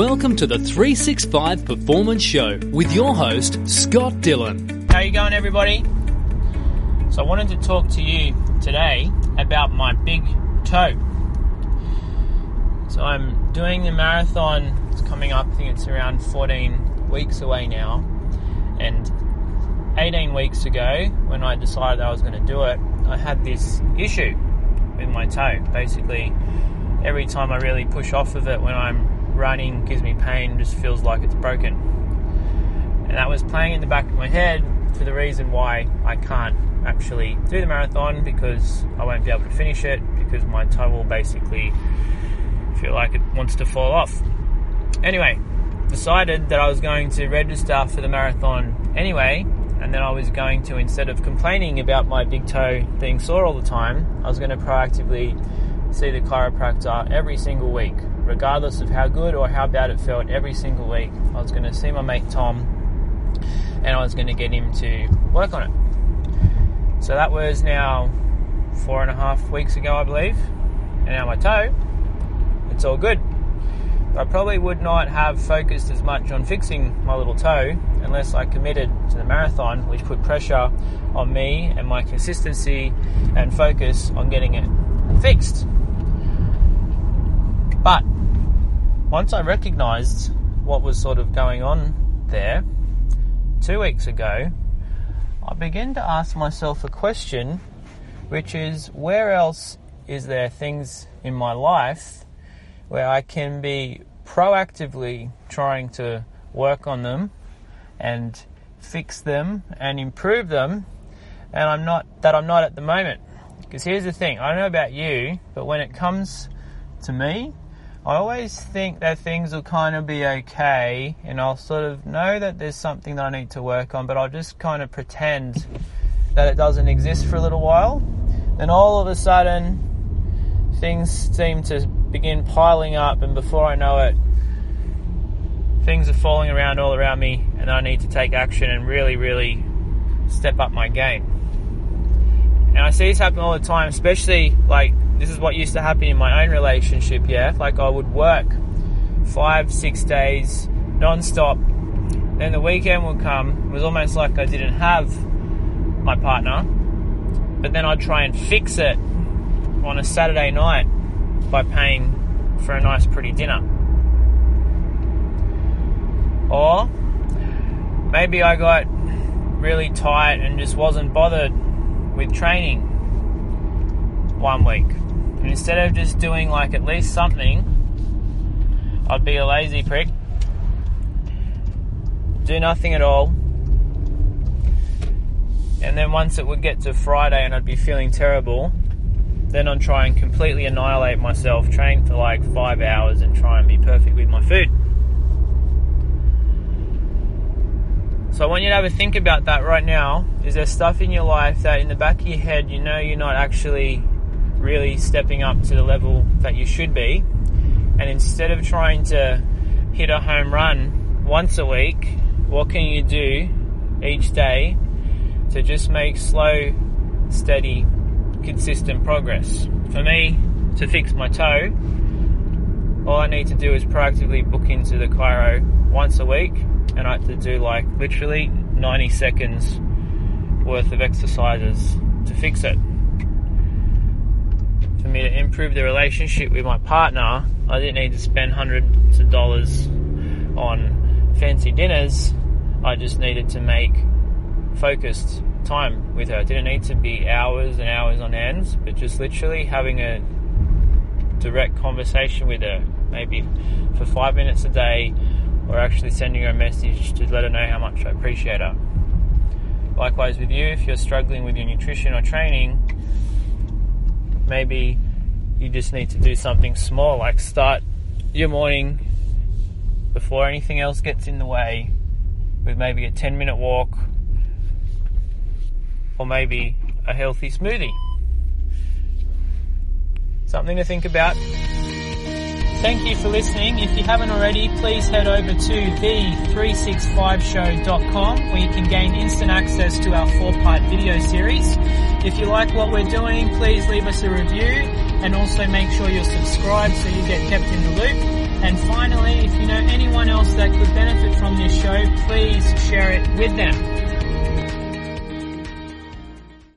Welcome to the 365 Performance Show with your host, Scott Dillon. How you going, everybody? So I wanted to talk to you today about my big toe. So I'm doing the marathon. It's coming up. I think it's around 14 weeks away now. And 18 weeks ago, when I decided I was going to do it, I had this issue with my toe. Basically, every time I really push off of it when I'm running, it gives me pain, just feels like it's broken. And that was playing in the back of my head for the reason why I can't actually do the marathon, because I won't be able to finish it, because my toe will basically feel like it wants to fall off. Anyway, decided that I was going to register for the marathon anyway, and then I was going to, instead of complaining about my big toe being sore all the time, I was going to proactively see the chiropractor every single week, regardless of how good or how bad it felt. Every single week I was going to see my mate Tom, and I was going to get him to work on it. So that was now 4.5 weeks ago, I believe, and now my toe, it's all good. But I probably would not have focused as much on fixing my little toe unless I committed to the marathon, which put pressure on me and my consistency and focus on getting it fixed. But once I recognized what was sort of going on there 2 weeks ago, I began to ask myself a question, which is, where else is there things in my life where I can be proactively trying to work on them and fix them and improve them, and I'm not at the moment? Because here's the thing, I don't know about you, but when it comes to me, I always think that things will kind of be okay, and I'll sort of know that there's something that I need to work on, but I'll just kind of pretend that it doesn't exist for a little while. Then all of a sudden, things seem to begin piling up, and before I know it, things are falling around all around me, and I need to take action and really, really step up my game. And I see this happen all the time, especially, like, this is what used to happen in my own relationship, yeah? Like, I would work 5-6 days non-stop, then the weekend would come. It was almost like I didn't have my partner, but then I'd try and fix it on a Saturday night by paying for a nice, pretty dinner. Or maybe I got really tight and just wasn't bothered with training 1 week, and instead of just doing like at least something, I'd be a lazy prick, do nothing at all, and then once it would get to Friday and I'd be feeling terrible, then I'd try and completely annihilate myself, train for like 5 hours and try and be perfect with my food. So I want you to have a think about that right now. Is there stuff in your life that in the back of your head, you know you're not actually really stepping up to the level that you should be, and instead of trying to hit a home run once a week, what can you do each day to just make slow, steady, consistent progress? For me, to fix my toe, all I need to do is proactively book into the chiro once a week, and I have to do like literally 90 seconds worth of exercises to fix it. For me to improve the relationship with my partner, I didn't need to spend hundreds of dollars on fancy dinners. I just needed to make focused time with her. It didn't need to be hours and hours on end, but just literally having a direct conversation with her, maybe for 5 minutes a day, or actually sending her a message to let her know how much I appreciate her. Likewise with you, if you're struggling with your nutrition or training, maybe you just need to do something small, like start your morning before anything else gets in the way with maybe a 10-minute walk, or maybe a healthy smoothie. Something to think about. Thank you for listening. If you haven't already, please head over to the365show.com, where you can gain instant access to our 4-part video series. If you like what we're doing, please leave us a review, and also make sure you're subscribed so you get kept in the loop. And finally, if you know anyone else that could benefit from this show, please share it with them.